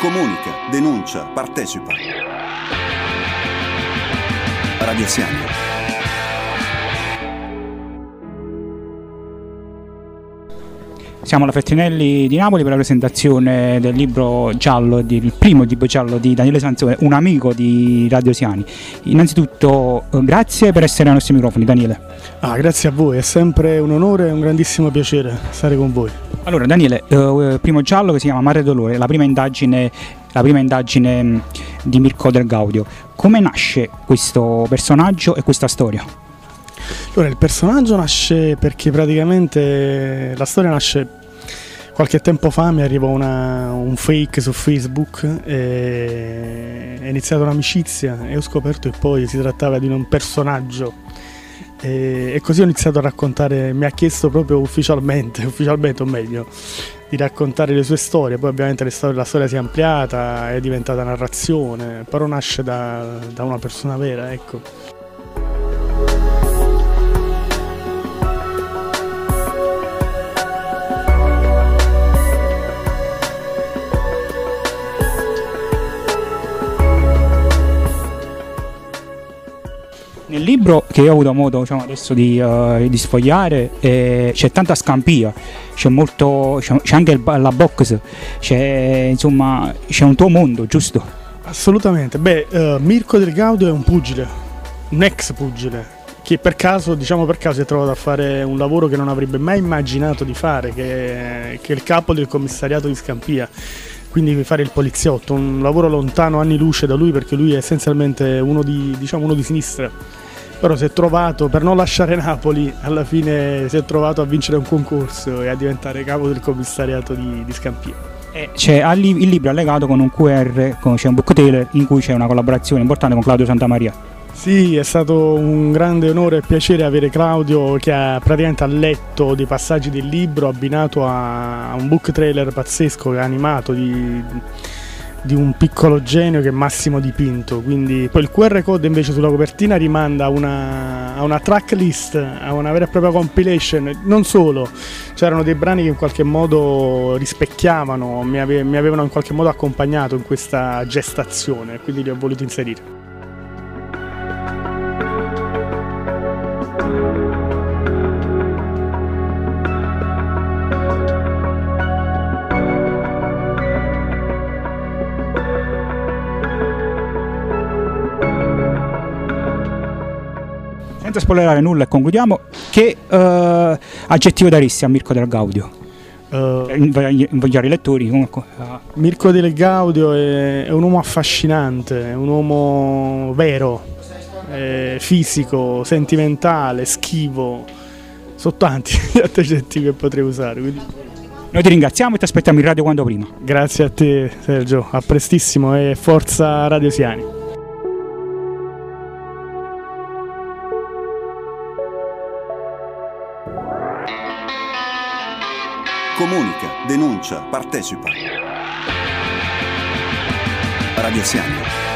Comunica, denuncia, partecipa. Radio Siani. Siamo alla Fettinelli di Napoli per la presentazione del libro giallo, del primo libro giallo di Daniele Sanzone, un amico di Radio Siani. Innanzitutto grazie per essere ai nostri microfoni, Daniele. Grazie a voi, è sempre un onore e un grandissimo piacere stare con voi. Allora Daniele, primo giallo che si chiama Mare Dolore, la prima indagine di Mirko Del Gaudio. Come nasce questo personaggio e questa storia? Allora, il personaggio nasce perché praticamente la storia nasce qualche tempo fa. Mi arrivò un fake su Facebook, è iniziata un'amicizia e ho scoperto che poi si trattava di un personaggio e così ho iniziato a raccontare. Mi ha chiesto proprio ufficialmente o meglio, di raccontare le sue storie. Poi ovviamente la storia si è ampliata, è diventata narrazione, però nasce da una persona vera, ecco. Nel libro che ho avuto modo adesso di sfogliare c'è tanta Scampia, c'è anche la box, c'è un tuo mondo, giusto? Assolutamente. Mirko Del Gaudio è un ex pugile, che per caso si è trovato a fare un lavoro che non avrebbe mai immaginato di fare, che è il capo del commissariato di Scampia. Quindi fare il poliziotto, un lavoro lontano anni luce da lui, perché lui è essenzialmente uno di sinistra, però si è trovato, per non lasciare Napoli, alla fine si è trovato a vincere un concorso e a diventare capo del commissariato di Scampia. C'è il libro allegato con un QR, c'è un book trailer in cui c'è una collaborazione importante con Claudio Santamaria. Sì, è stato un grande onore e piacere avere Claudio, che praticamente ha letto dei passaggi del libro abbinato a un book trailer pazzesco che è animato di un piccolo genio che è Massimo Dipinto. Quindi poi il QR code invece sulla copertina rimanda a una track list, a una vera e propria compilation. Non solo, c'erano dei brani che in qualche modo rispecchiavano, mi avevano in qualche modo accompagnato in questa gestazione, quindi li ho voluti inserire. Senza spoilerare nulla e concludiamo, che aggettivo daresti a Mirko Del Gaudio? Invogliare i lettori. Mirko Del Gaudio è un uomo affascinante, è un uomo vero, fisico, sentimentale, schivo. Sono tanti gli aggettivi che potrei usare. Quindi noi ti ringraziamo e ti aspettiamo in radio quanto prima. Grazie a te Sergio, a prestissimo e forza Radio Siani. Comunica, denuncia, partecipa. Radio Siani.